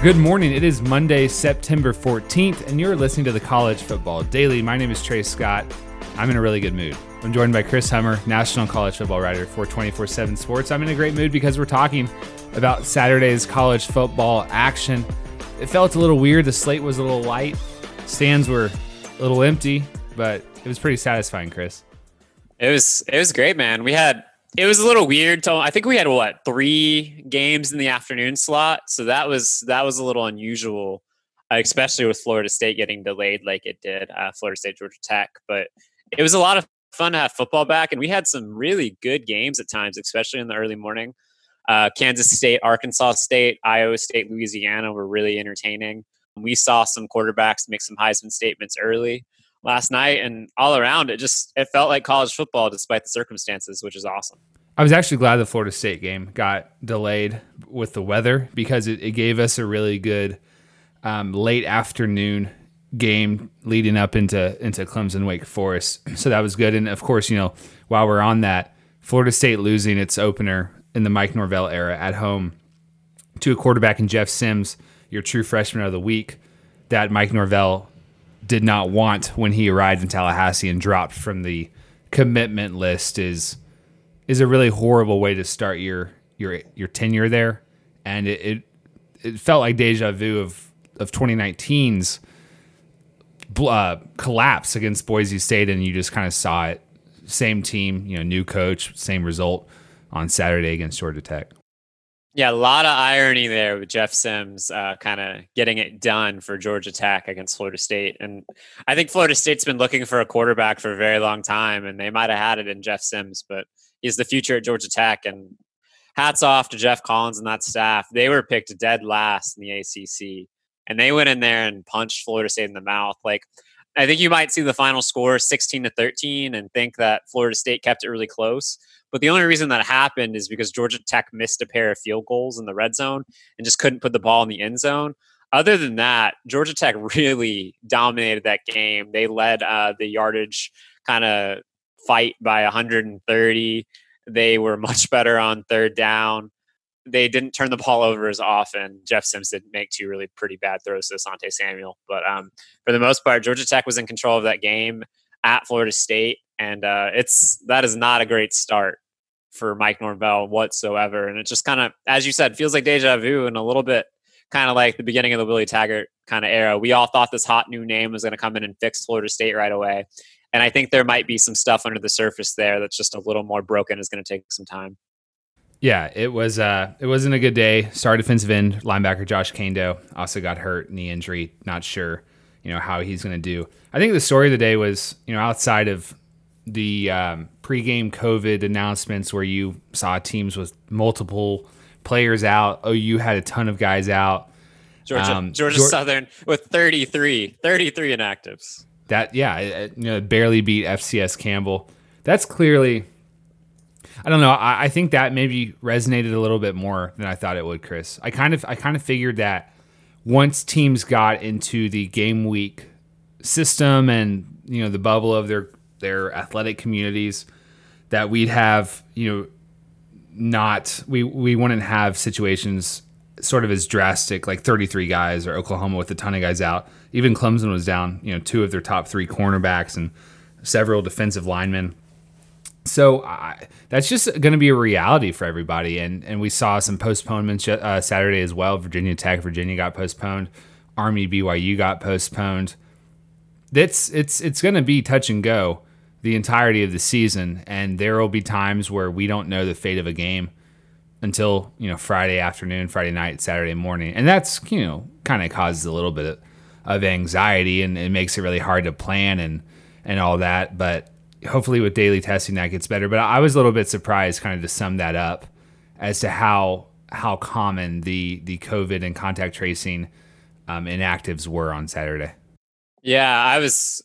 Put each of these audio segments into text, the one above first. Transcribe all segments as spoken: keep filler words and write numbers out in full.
Good morning. It is Monday, September fourteenth, and you're listening to the College Football Daily. My name is Trey Scott. I'm in a really good mood. I'm joined by Chris Hummer, national college football writer for twenty-four seven Sports. I'm in a great mood because we're talking about Saturday's college football action. It felt a little weird. The slate was a little light. Stands were a little empty, but it was pretty satisfying, Chris. It was, it was great, man. We had... It was a little weird. So I think we had what three games in the afternoon slot. So that was that was a little unusual, especially with Florida State getting delayed like it did. Uh, Florida State, Georgia Tech, but it was a lot of fun to have football back, and we had some really good games at times, especially in the early morning. Uh, Kansas State, Arkansas State, Iowa State, Louisiana were really entertaining. We saw some quarterbacks make some Heisman statements early last night, and all around, it just it felt like college football despite the circumstances, which is awesome. I was actually glad the Florida State game got delayed with the weather because it, it gave us a really good um, late afternoon game leading up into into Clemson Wake Forest. So that was good. And of course, you know, while we're on that, Florida State losing its opener in the Mike Norvell era at home to a quarterback in Jeff Sims, your true freshman of the week, that Mike Norvell did not want when he arrived in Tallahassee and dropped from the commitment list is is a really horrible way to start your your your tenure there, and it it, it felt like deja vu of of twenty nineteen's uh, collapse against Boise State, and you just kind of saw it. Same team, you know, new coach, same result on Saturday against Georgia Tech. Yeah, a lot of irony there with Jeff Sims uh, kind of getting it done for Georgia Tech against Florida State. And I think Florida State's been looking for a quarterback for a very long time, and they might have had it in Jeff Sims, but he's the future at Georgia Tech. And hats off to Jeff Collins and that staff. They were picked dead last in the A C C, and they went in there and punched Florida State in the mouth. Like, I think you might see the final score sixteen to thirteen and think that Florida State kept it really close. But the only reason that happened is because Georgia Tech missed a pair of field goals in the red zone and just couldn't put the ball in the end zone. Other than that, Georgia Tech really dominated that game. They led uh, the yardage kind of fight by one hundred thirty. They were much better on third down. They didn't turn the ball over as often. Jeff Sims did make two really pretty bad throws to Asante Samuel. But um, for the most part, Georgia Tech was in control of that game at Florida State. And uh, it's that is not a great start for Mike Norvell whatsoever. And it just kind of, as you said, feels like deja vu and a little bit kind of like the beginning of the Willie Taggart kind of era. We all thought this hot new name was going to come in and fix Florida State right away. And I think there might be some stuff under the surface there that's just a little more broken. Is going to take some time. Yeah, it was. Uh, it wasn't a good day. Star defensive end linebacker Josh Kando also got hurt, knee injury. Not sure, you know, how he's going to do. I think the story of the day was, you know, outside of the um, pregame COVID announcements where you saw teams with multiple players out. O U had a ton of guys out. Georgia, um, Georgia George- Southern with thirty-three, thirty-three inactives. That yeah, it, you know, barely beat F C S Campbell. That's clearly. I don't know. I, I think that maybe resonated a little bit more than I thought it would, Chris. I kind of, I kind of figured that once teams got into the game week system and, you know, the bubble of their, their athletic communities, that we'd have, you know, not, we, we wouldn't have situations sort of as drastic, like thirty-three guys or Oklahoma with a ton of guys out. Even Clemson was down, you know, two of their top three cornerbacks and several defensive linemen. So uh, that's just going to be a reality for everybody. And and we saw some postponements uh, Saturday as well. Virginia Tech, Virginia got postponed. Army, B Y U got postponed. It's it's it's going to be touch and go the entirety of the season, and there will be times where we don't know the fate of a game until, you know, Friday afternoon, Friday night, Saturday morning, and that's, you know, kind of causes a little bit of anxiety, and it makes it really hard to plan and and all that. But hopefully with daily testing that gets better. But I was a little bit surprised, kind of to sum that up, as to how how common the the COVID and contact tracing um, inactives were on Saturday. Yeah, I was.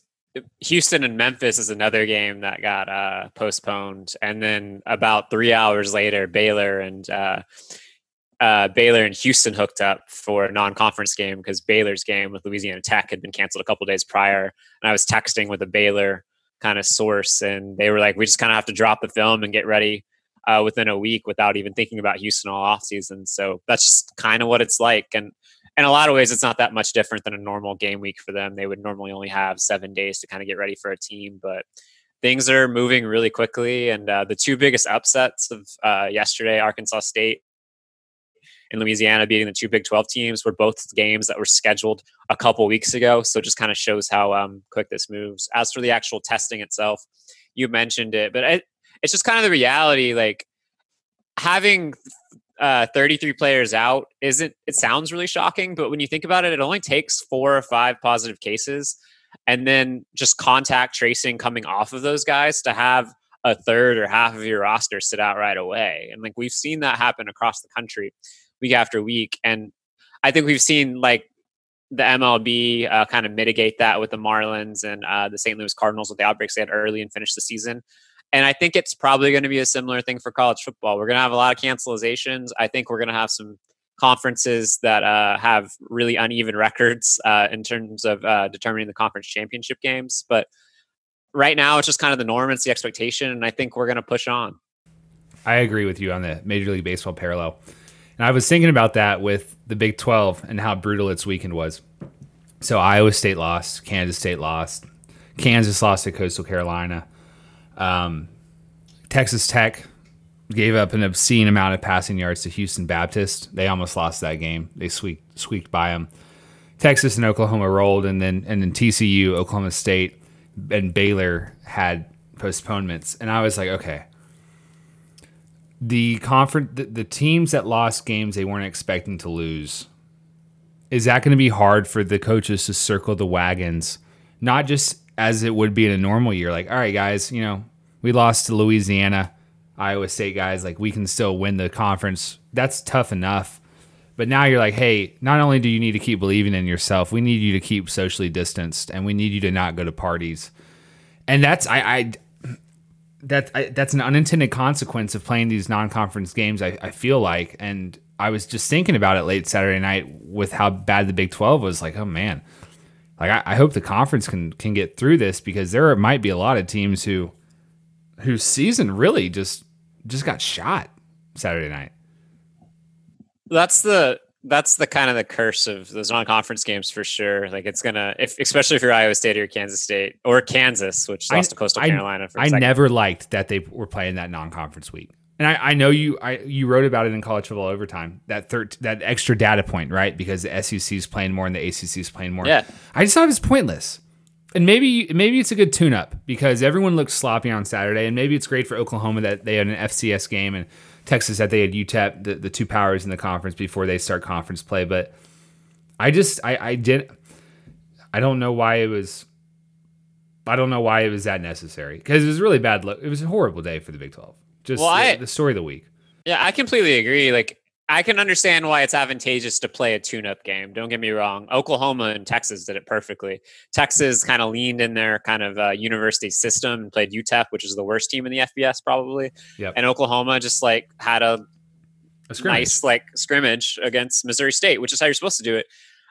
Houston and Memphis is another game that got uh, postponed, and then about three hours later, Baylor and uh, uh, Baylor and Houston hooked up for a non-conference game because Baylor's game with Louisiana Tech had been canceled a couple days prior. And I was texting with a Baylor kind of source, and they were like, "We just kind of have to drop the film and get ready uh, within a week without even thinking about Houston all offseason." So that's just kind of what it's like, and. In a lot of ways, it's not that much different than a normal game week for them. They would normally only have seven days to kind of get ready for a team, but things are moving really quickly. And uh, the two biggest upsets of uh, yesterday, Arkansas State and Louisiana beating the two Big twelve teams, were both games that were scheduled a couple weeks ago. So it just kind of shows how um, quick this moves. As for the actual testing itself, you mentioned it, but it, it's just kind of the reality, like having Uh, thirty-three players out isn't, it sounds really shocking, but when you think about it, it only takes four or five positive cases and then just contact tracing coming off of those guys to have a third or half of your roster sit out right away. And like, we've seen that happen across the country week after week. And I think we've seen like the M L B uh, kind of mitigate that with the Marlins and uh, the Saint Louis Cardinals with the outbreaks they had early and finish the season. And I think it's probably going to be a similar thing for college football. We're going to have a lot of cancelizations. I think we're going to have some conferences that uh, have really uneven records uh, in terms of uh, determining the conference championship games. But right now, it's just kind of the norm. It's the expectation. And I think we're going to push on. I agree with you on the Major League Baseball parallel. And I was thinking about that with the Big twelve and how brutal its weekend was. So Iowa State lost, Kansas State lost, Kansas lost to Coastal Carolina. Um, Texas Tech gave up an obscene amount of passing yards to Houston Baptist. They almost lost that game. They squeaked, squeaked by them. Texas and Oklahoma rolled, and then and then T C U, Oklahoma State, and Baylor had postponements. And I was like, okay, the conference, the, the teams that lost games they weren't expecting to lose, is that going to be hard for the coaches to circle the wagons? Not just as it would be in a normal year. Like, all right, guys, you know, we lost to Louisiana, Iowa State guys. Like, we can still win the conference. That's tough enough. But now you're like, hey, not only do you need to keep believing in yourself, we need you to keep socially distanced, and we need you to not go to parties. And that's I, I that I, that's an unintended consequence of playing these non-conference games, I, I feel like. And I was just thinking about it late Saturday night with how bad the Big twelve was. Like, oh, man. Like I, I hope the conference can can get through this, because there might be a lot of teams who whose season really just just got shot Saturday night. That's the that's the kind of the curse of those non-conference games for sure. Like it's gonna, if especially if you're Iowa State or Kansas State or Kansas, which lost I, to Coastal I, Carolina. For I never liked that they were playing that non-conference week, and I, I know you I you wrote about it in College Football Overtime, that thir- that extra data point, right? Because the S E C is playing more and the A C C is playing more. Yeah. I just thought it was pointless, and maybe maybe it's a good tune-up because everyone looks sloppy on Saturday, and maybe it's great for Oklahoma that they had an F C S game and Texas that they had U T E P, the, the two powers in the conference before they start conference play. But I just I I didn't I don't know why it was I don't know why it was that necessary, because it was really bad. Lo- it was a horrible day for the Big twelve. Just well, I, the story of the week. Yeah, I completely agree. Like, I can understand why it's advantageous to play a tune-up game. Don't get me wrong. Oklahoma and Texas did it perfectly. Texas kind of leaned in their kind of uh, university system and played U T E P, which is the worst team in the F B S probably. Yep. And Oklahoma just like had a, a nice like scrimmage against Missouri State, which is how you're supposed to do it.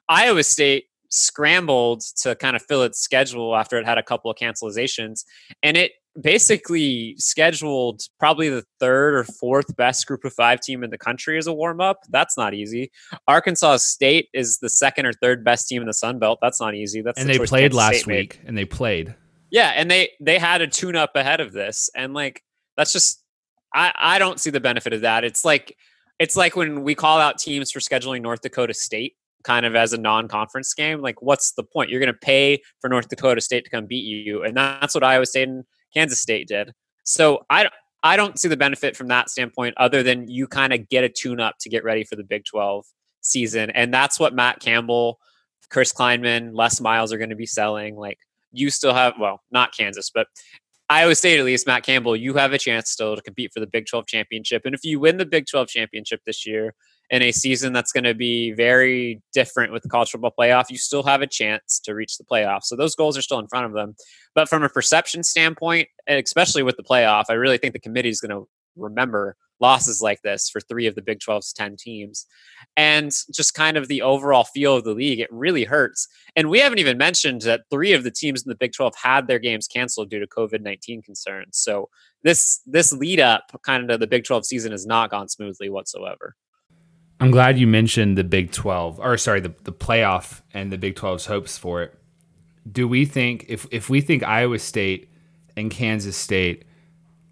Iowa State scrambled to kind of fill its schedule after it had a couple of cancelizations, and it basically scheduled probably the third or fourth best group of five team in the country as a warm-up. That's not easy. Arkansas State is the second or third best team in the Sun Belt. That's not easy. That's and the they played Kansas last State week made. and they played. Yeah. And they, they had a tune up ahead of this. And like, that's just, I, I don't see the benefit of that. It's like, it's like when we call out teams for scheduling North Dakota State kind of as a non-conference game, like what's the point? You're going to pay for North Dakota State to come beat you. And that's what Iowa State and Kansas State did. So I, I don't see the benefit from that standpoint, other than you kind of get a tune-up to get ready for the Big twelve season. And that's what Matt Campbell, Chris Kleinman, Les Miles are going to be selling. Like you still have, well, not Kansas, but Iowa State, at least Matt Campbell, you have a chance still to compete for the Big twelve championship. And if you win the Big twelve championship this year, in a season that's going to be very different with the college football playoff, you still have a chance to reach the playoff. So those goals are still in front of them. But from a perception standpoint, especially with the playoff, I really think the committee is going to remember losses like this for three of the Big twelve's ten teams. And just kind of the overall feel of the league, it really hurts. And we haven't even mentioned that three of the teams in the Big twelve had their games canceled due to covid nineteen concerns. So this, this lead up kind of the Big twelve season has not gone smoothly whatsoever. I'm glad you mentioned the Big twelve, or sorry, the, the playoff and the Big twelve's hopes for it. Do we think, if if we think Iowa State and Kansas State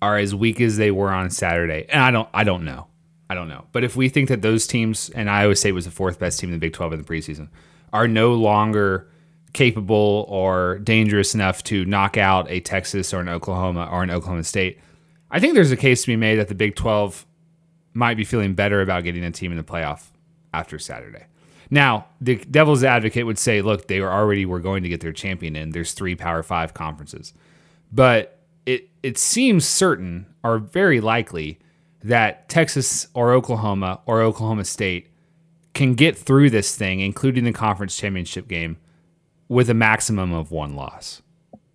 are as weak as they were on Saturday, and I don't, I don't know, I don't know, but if we think that those teams, and Iowa State was the fourth best team in the Big twelve in the preseason, are no longer capable or dangerous enough to knock out a Texas or an Oklahoma or an Oklahoma State, I think there's a case to be made that the Big twelve might be feeling better about getting a team in the playoff after Saturday. Now, the devil's advocate would say, look, they were already were going to get their champion in. There's three Power Five conferences. But it it seems certain or very likely that Texas or Oklahoma or Oklahoma State can get through this thing, including the conference championship game, with a maximum of one loss.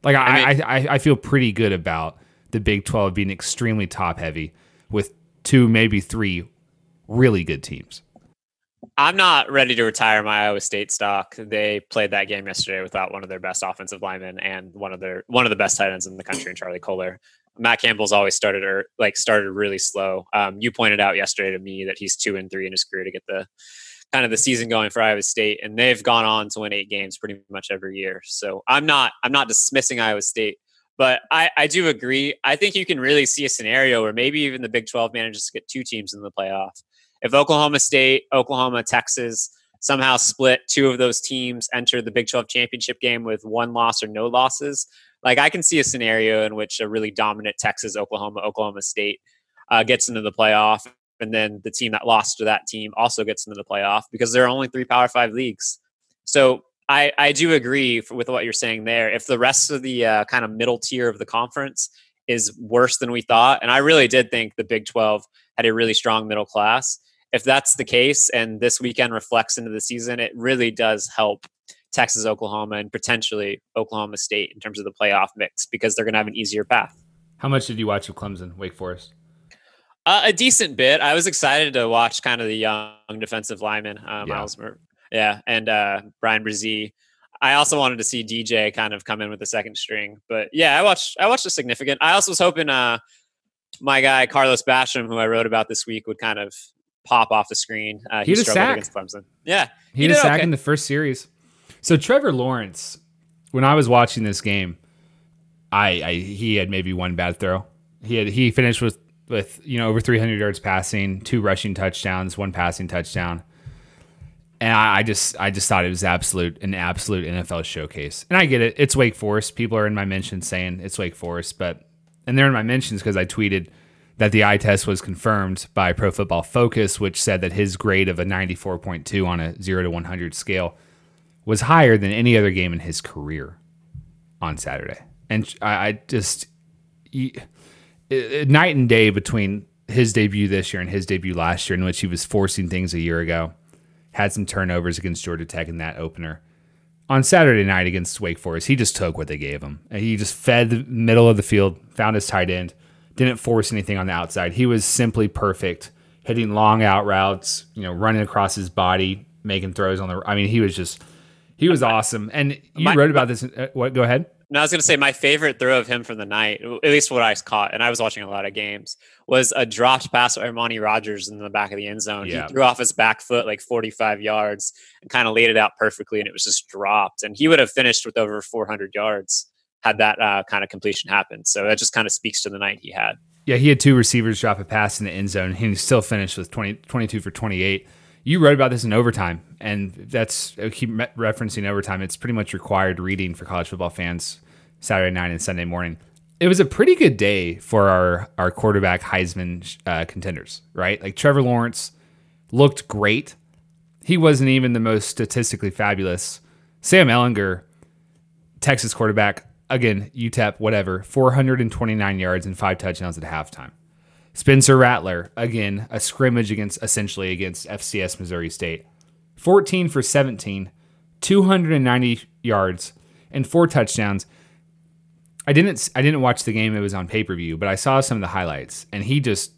Like I, I, mean, I, I, I feel pretty good about the Big twelve being extremely top-heavy with two, maybe three really good teams. I'm not ready to retire my Iowa State stock. They played that game yesterday without one of their best offensive linemen and one of their one of the best tight ends in the country, and Charlie Kohler. Matt Campbell's always started or like started really slow. Um, you pointed out yesterday to me that he's two and three in his career to get the kind of the season going for Iowa State, and they've gone on to win eight games pretty much every year. So I'm not I'm not dismissing Iowa State. But I, I do agree. I think you can really see a scenario where maybe even the Big twelve manages to get two teams in the playoff. If Oklahoma State, Oklahoma, Texas somehow split, two of those teams enter the Big twelve championship game with one loss or no losses. Like I can see a scenario in which a really dominant Texas, Oklahoma, Oklahoma State uh, gets into the playoff. And then the team that lost to that team also gets into the playoff, because there are only three Power Five leagues. So I, I do agree for, with what you're saying there. If the rest of the uh, kind of middle tier of the conference is worse than we thought, and I really did think the Big twelve had a really strong middle class. If that's the case, and this weekend reflects into the season, it really does help Texas, Oklahoma, and potentially Oklahoma State in terms of the playoff mix, because they're going to have an easier path. How much did you watch of Clemson, Wake Forest? Uh, a decent bit. I was excited to watch kind of the young defensive lineman, um, yeah. Miles Murray. Yeah, and uh, Brian Brzee. I also wanted to see D J kind of come in with the second string. But yeah, I watched I watched a significant. I also was hoping uh, my guy, Carlos Basham, who I wrote about this week, would kind of pop off the screen. Uh, he, he struggled sack. against Clemson. Yeah, he, he did a sack okay. in the first series. So Trevor Lawrence, when I was watching this game, I, I he had maybe one bad throw. He had he finished with, with you know over three hundred yards passing, two rushing touchdowns, one passing touchdown. And I just, I just thought it was absolute, an absolute N F L showcase. And I get it; it's Wake Forest. People are in my mentions saying it's Wake Forest, but and they're in my mentions because I tweeted that the eye test was confirmed by Pro Football Focus, which said that his grade of a ninety-four point two on a zero to one hundred scale was higher than any other game in his career on Saturday. And I, I just he, it, night and day between his debut this year and his debut last year, in which he was forcing things a year ago. Had some turnovers against Georgia Tech in that opener. On Saturday night against Wake Forest, he just took what they gave him. He just fed the middle of the field, found his tight end, didn't force anything on the outside. He was simply perfect, hitting long out routes, you know, running across his body, making throws on the. I mean, he was just, he was awesome. And you my, wrote about this. Uh, what? Go ahead. No, I was going to say my favorite throw of him from the night, at least what I caught, and I was watching a lot of games, was a dropped pass by Armani Rogers in the back of the end zone. Yeah. He threw off his back foot like forty-five yards and kind of laid it out perfectly, and it was just dropped. And he would have finished with over four hundred yards had that uh, kind of completion happened. So that just kind of speaks to the night he had. Yeah, he had two receivers drop a pass in the end zone, and he still finished with twenty, twenty-two for twenty-eight. You wrote about this in Overtime, and that's I keep referencing Overtime. It's pretty much required reading for college football fans Saturday night and Sunday morning. It was a pretty good day for our, our quarterback Heisman uh, contenders, right? Like Trevor Lawrence looked great. He wasn't even the most statistically fabulous. Sam Ehlinger, Texas quarterback, again, U T E P, whatever, four hundred twenty-nine yards and five touchdowns at halftime. Spencer Rattler, again, a scrimmage against essentially against F C S Missouri State. fourteen for seventeen, two hundred ninety yards and four touchdowns. I didn't I didn't watch the game, it was on pay-per-view, but I saw some of the highlights, and he just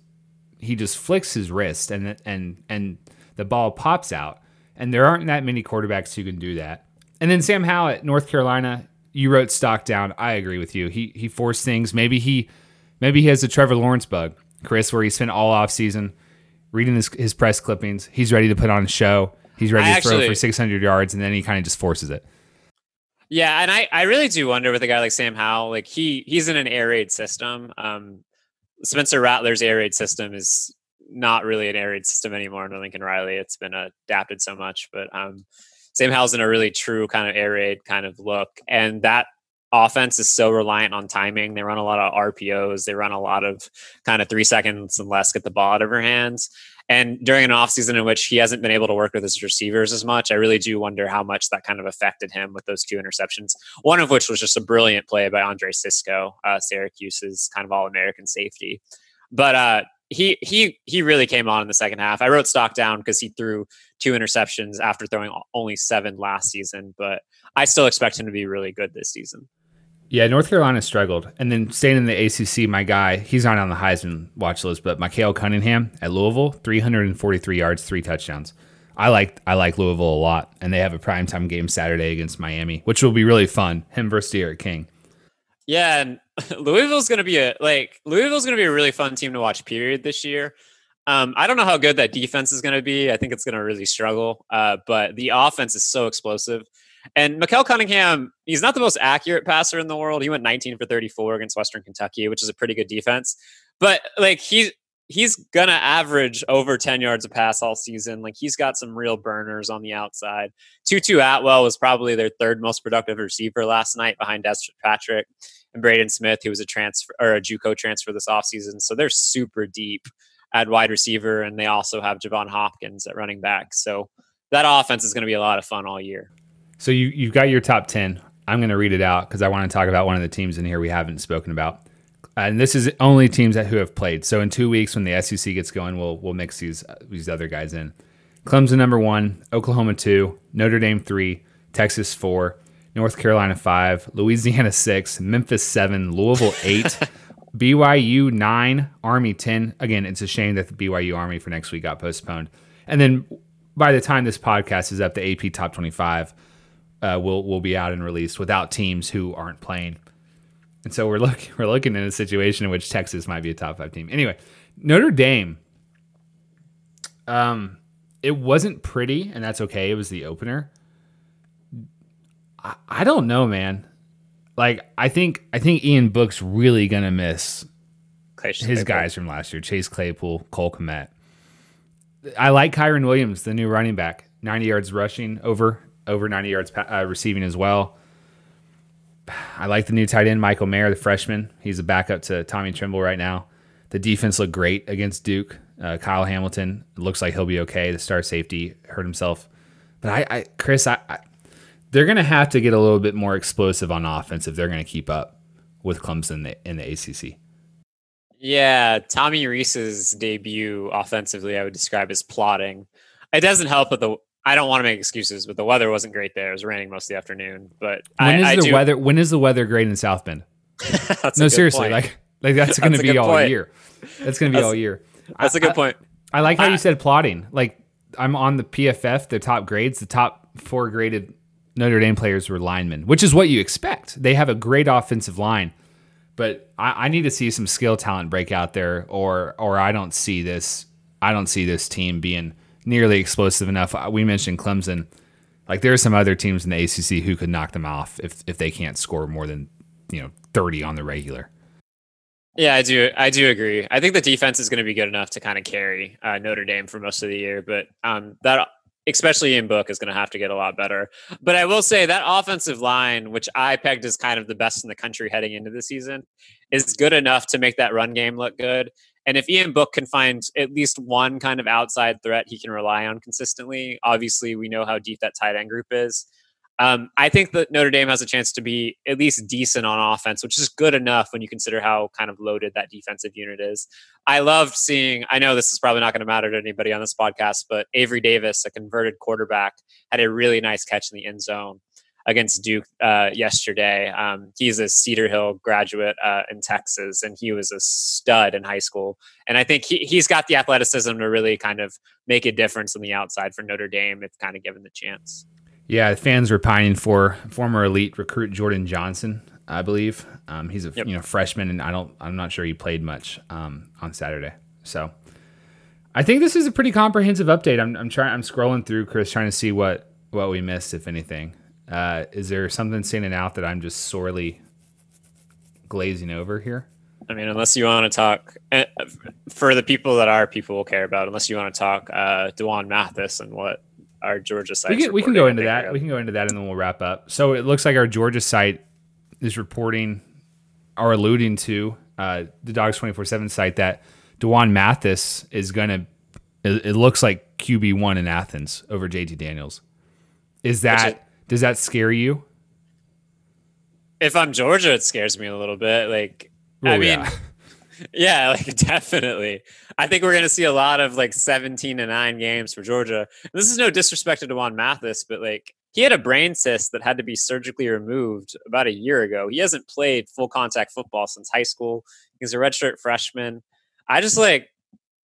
he just flicks his wrist and and and the ball pops out, and there aren't that many quarterbacks who can do that. And then Sam Howell at North Carolina, you wrote stock down. I agree with you. He he forced things. Maybe he maybe he has the Trevor Lawrence bug, Chris, where he spent all offseason reading his, his press clippings. He's ready to put on a show. He's ready I to actually, throw for six hundred yards, and then he kind of just forces it. Yeah, and I, I really do wonder with a guy like Sam Howell, like he he's in an air raid system. Um, Spencer Rattler's air raid system is not really an air raid system anymore in Lincoln Riley. It's been adapted so much, but um, Sam Howell's in a really true kind of air raid kind of look, and that offense is so reliant on timing. They run a lot of R P Os. They run a lot of kind of three seconds and less, get the ball out of her hands. And during an offseason in which he hasn't been able to work with his receivers as much, I really do wonder how much that kind of affected him with those two interceptions, one of which was just a brilliant play by Andre Sisco, uh, Syracuse's kind of all-American safety. But uh, he he he really came on in the second half. I wrote stock down because he threw two interceptions after throwing only seven last season, but I still expect him to be really good this season. Yeah, North Carolina struggled. And then staying in the A C C, my guy, he's not on the Heisman watch list, but Mikael Cunningham at Louisville, three hundred forty-three yards, three touchdowns. I like I like Louisville a lot, and they have a primetime game Saturday against Miami, which will be really fun, him versus Derek King. Yeah, and Louisville's going to be a like Louisville's going to be a really fun team to watch, period, this year. Um, I don't know how good that defense is going to be. I think it's going to really struggle, uh, but the offense is so explosive. And Mikael Cunningham, he's not the most accurate passer in the world. He went nineteen for thirty-four against Western Kentucky, which is a pretty good defense. But like he's he's gonna average over ten yards a pass all season. Like he's got some real burners on the outside. Tutu Atwell was probably their third most productive receiver last night behind Desmond Patrick and Braden Smith, who was a transfer or a JUCO transfer this offseason. So they're super deep at wide receiver, and they also have Javon Hopkins at running back. So that offense is gonna be a lot of fun all year. So you, you've got your top ten. I'm going to read it out because I want to talk about one of the teams in here we haven't spoken about. And this is only teams that who have played. So in two weeks when the S E C gets going, we'll we'll mix these these other guys in. Clemson number one, Oklahoma two, Notre Dame three, Texas four, North Carolina five, Louisiana six, Memphis seven, Louisville eight, B Y U nine, Army ten. Again, it's a shame that the B Y U Army for next week got postponed. And then by the time this podcast is up, the A P Top twenty-five Uh, will will be out and released without teams who aren't playing, and so we're looking we're looking at a situation in which Texas might be a top five team. Anyway, Notre Dame. Um, it wasn't pretty, and that's okay. It was the opener. I, I don't know, man. Like I think I think Ian Book's really gonna miss Claypool. His guys from last year: Chase Claypool, Cole Kmet. I like Kyron Williams, the new running back, ninety yards rushing over. Over ninety yards uh, receiving as well. I like the new tight end, Michael Mayer, the freshman. He's a backup to Tommy Trimble right now. The defense looked great against Duke. Uh, Kyle Hamilton, it looks like he'll be okay. The star safety hurt himself. But I, I Chris, I, I they're going to have to get a little bit more explosive on offense if they're going to keep up with Clemson in the, in the A C C. Yeah, Tommy Reese's debut offensively I would describe as plotting. It doesn't help with the I don't want to make excuses, but the weather wasn't great there. It was raining most of the afternoon. But when I, is I the do... weather? When is the weather great in South Bend? No, seriously, point. like like that's going to be all point. year. That's going to be that's, all year. That's I, a good point. I, I like how I, you said plotting. Like I'm on the P F F, the top grades. The top four graded Notre Dame players were linemen, which is what you expect. They have a great offensive line, but I, I need to see some skill talent break out there, or or I don't see this. I don't see this team being nearly explosive enough. We mentioned Clemson. Like there are some other teams in the A C C who could knock them off if if they can't score more than, you know, thirty on the regular. Yeah, I do. I do agree. I think the defense is going to be good enough to kind of carry uh, Notre Dame for most of the year, but um, that, especially Ian Book, is going to have to get a lot better. But I will say that offensive line, which I pegged as kind of the best in the country heading into the season, is good enough to make that run game look good. And if Ian Book can find at least one kind of outside threat he can rely on consistently, obviously we know how deep that tight end group is. Um, I think that Notre Dame has a chance to be at least decent on offense, which is good enough when you consider how kind of loaded that defensive unit is. I loved seeing, I know this is probably not going to matter to anybody on this podcast, but Avery Davis, a converted quarterback, had a really nice catch in the end zone against Duke uh, yesterday. Um, he's a Cedar Hill graduate uh, in Texas, and he was a stud in high school. And I think he, he's got the athleticism to really kind of make a difference on the outside for Notre Dame if kind of given the chance. Yeah, fans were pining for former elite recruit Jordan Johnson, I believe. Um, he's a yep. you know freshman, and I don't, I'm not sure he played much um, on Saturday. So I think this is a pretty comprehensive update. I'm, I'm trying, I'm scrolling through, Chris, trying to see what, what we missed, if anything. Uh, is there something standing out that I'm just sorely glazing over here? I mean, unless you want to talk uh, for the people that our people will care about, unless you want to talk uh, DeJuan Mathis and what our Georgia site. We, we can go into that. We can go into that, and then we'll wrap up. So it looks like our Georgia site is reporting or alluding to uh, the Dogs twenty-four seven site that DeJuan Mathis is going to, it looks like Q B one in Athens over J T Daniels. Is that, is, does that scare you? If I'm Georgia, it scares me a little bit. Like, oh, I yeah. mean, yeah, like definitely. I think we're going to see a lot of like seventeen to nine games for Georgia. And this is no disrespect to DeJuan Mathis, but like he had a brain cyst that had to be surgically removed about a year ago. He hasn't played full contact football since high school. He's a redshirt freshman. I just like,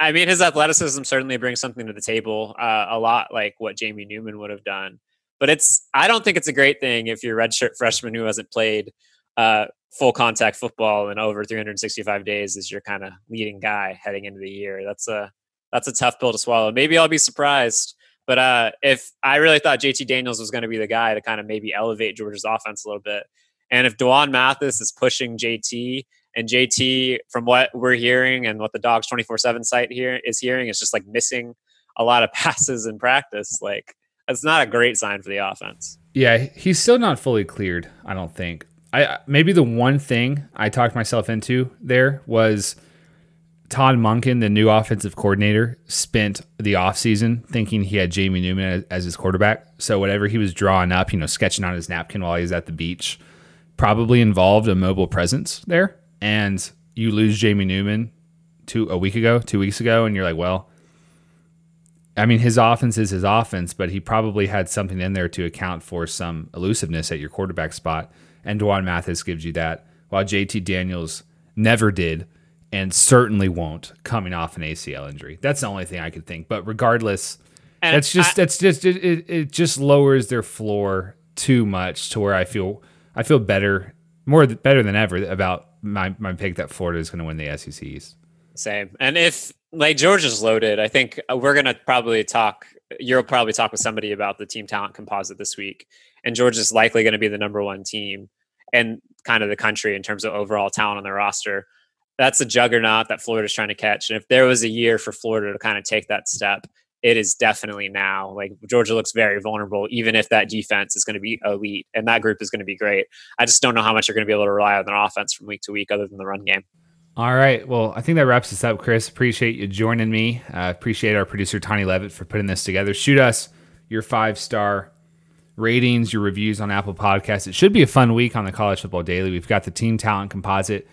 I mean, his athleticism certainly brings something to the table, uh, a lot like what Jamie Newman would have done. But it's, I don't think it's a great thing if you're a redshirt freshman who hasn't played uh, full contact football in over three hundred sixty-five days is your kind of leading guy heading into the year. That's a, that's a tough pill to swallow. Maybe I'll be surprised, but uh, if I really thought J T Daniels was going to be the guy to kind of maybe elevate Georgia's offense a little bit. And if DeJuan Mathis is pushing J T, and J T, from what we're hearing and what the Dogs twenty-four seven site here is hearing, is just like missing a lot of passes in practice. Like that's not a great sign for the offense. Yeah. He's still not fully cleared, I don't think. I, maybe the one thing I talked myself into there was Todd Monken, the new offensive coordinator, spent the offseason thinking he had Jamie Newman as, as his quarterback. So whatever he was drawing up, you know, sketching on his napkin while he was at the beach, probably involved a mobile presence there. And you lose Jamie Newman two a week ago, two weeks ago, and you're like, well, I mean, his offense is his offense, but he probably had something in there to account for some elusiveness at your quarterback spot. And DeJuan Mathis gives you that, while J T Daniels never did and certainly won't coming off an A C L injury. That's the only thing I could think. But regardless, and that's just I, that's just it, it, it just lowers their floor too much to where I feel I feel better, more th- better than ever about my, my pick that Florida is going to win the S E C East. Same. And if like Georgia's loaded, I think we're going to probably talk you'll probably talk with somebody about the team talent composite this week. And Georgia's likely going to be the number one team and kind of the country in terms of overall talent on their roster. That's a juggernaut that Florida's trying to catch. And if there was a year for Florida to kind of take that step, it is definitely now. Like Georgia looks very vulnerable, even if that defense is going to be elite and that group is going to be great. I just don't know how much you're going to be able to rely on their offense from week to week other than the run game. All right. Well, I think that wraps us up, Chris. Appreciate you joining me. I uh, appreciate our producer, Tony Levitt, for putting this together. Shoot us your five-star ratings, your reviews on Apple Podcasts. It should be a fun week on the College Football Daily. We've got the team talent composite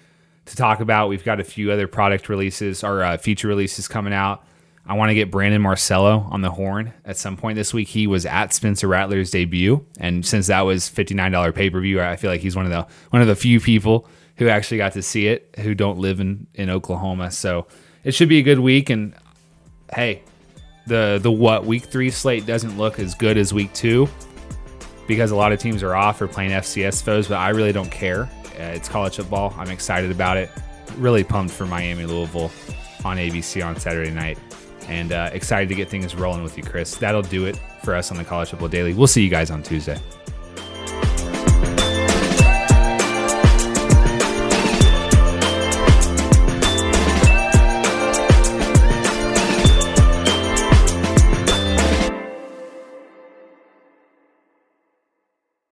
to talk about. We've got a few other product releases or uh, feature releases coming out. I want to get Brandon Marcello on the horn at some point this week. He was at Spencer Rattler's debut, and since that was fifty-nine dollars pay-per-view, I feel like he's one of the one of the few people who actually got to see it, who don't live in, in Oklahoma. So it should be a good week. And hey, the the what week three slate doesn't look as good as week two because a lot of teams are off or playing F C S foes, but I really don't care. Uh, it's college football. I'm excited about it. Really pumped for Miami Louisville on A B C on Saturday night, and uh, excited to get things rolling with you, Chris. That'll do it for us on the College Football Daily. We'll see you guys on Tuesday.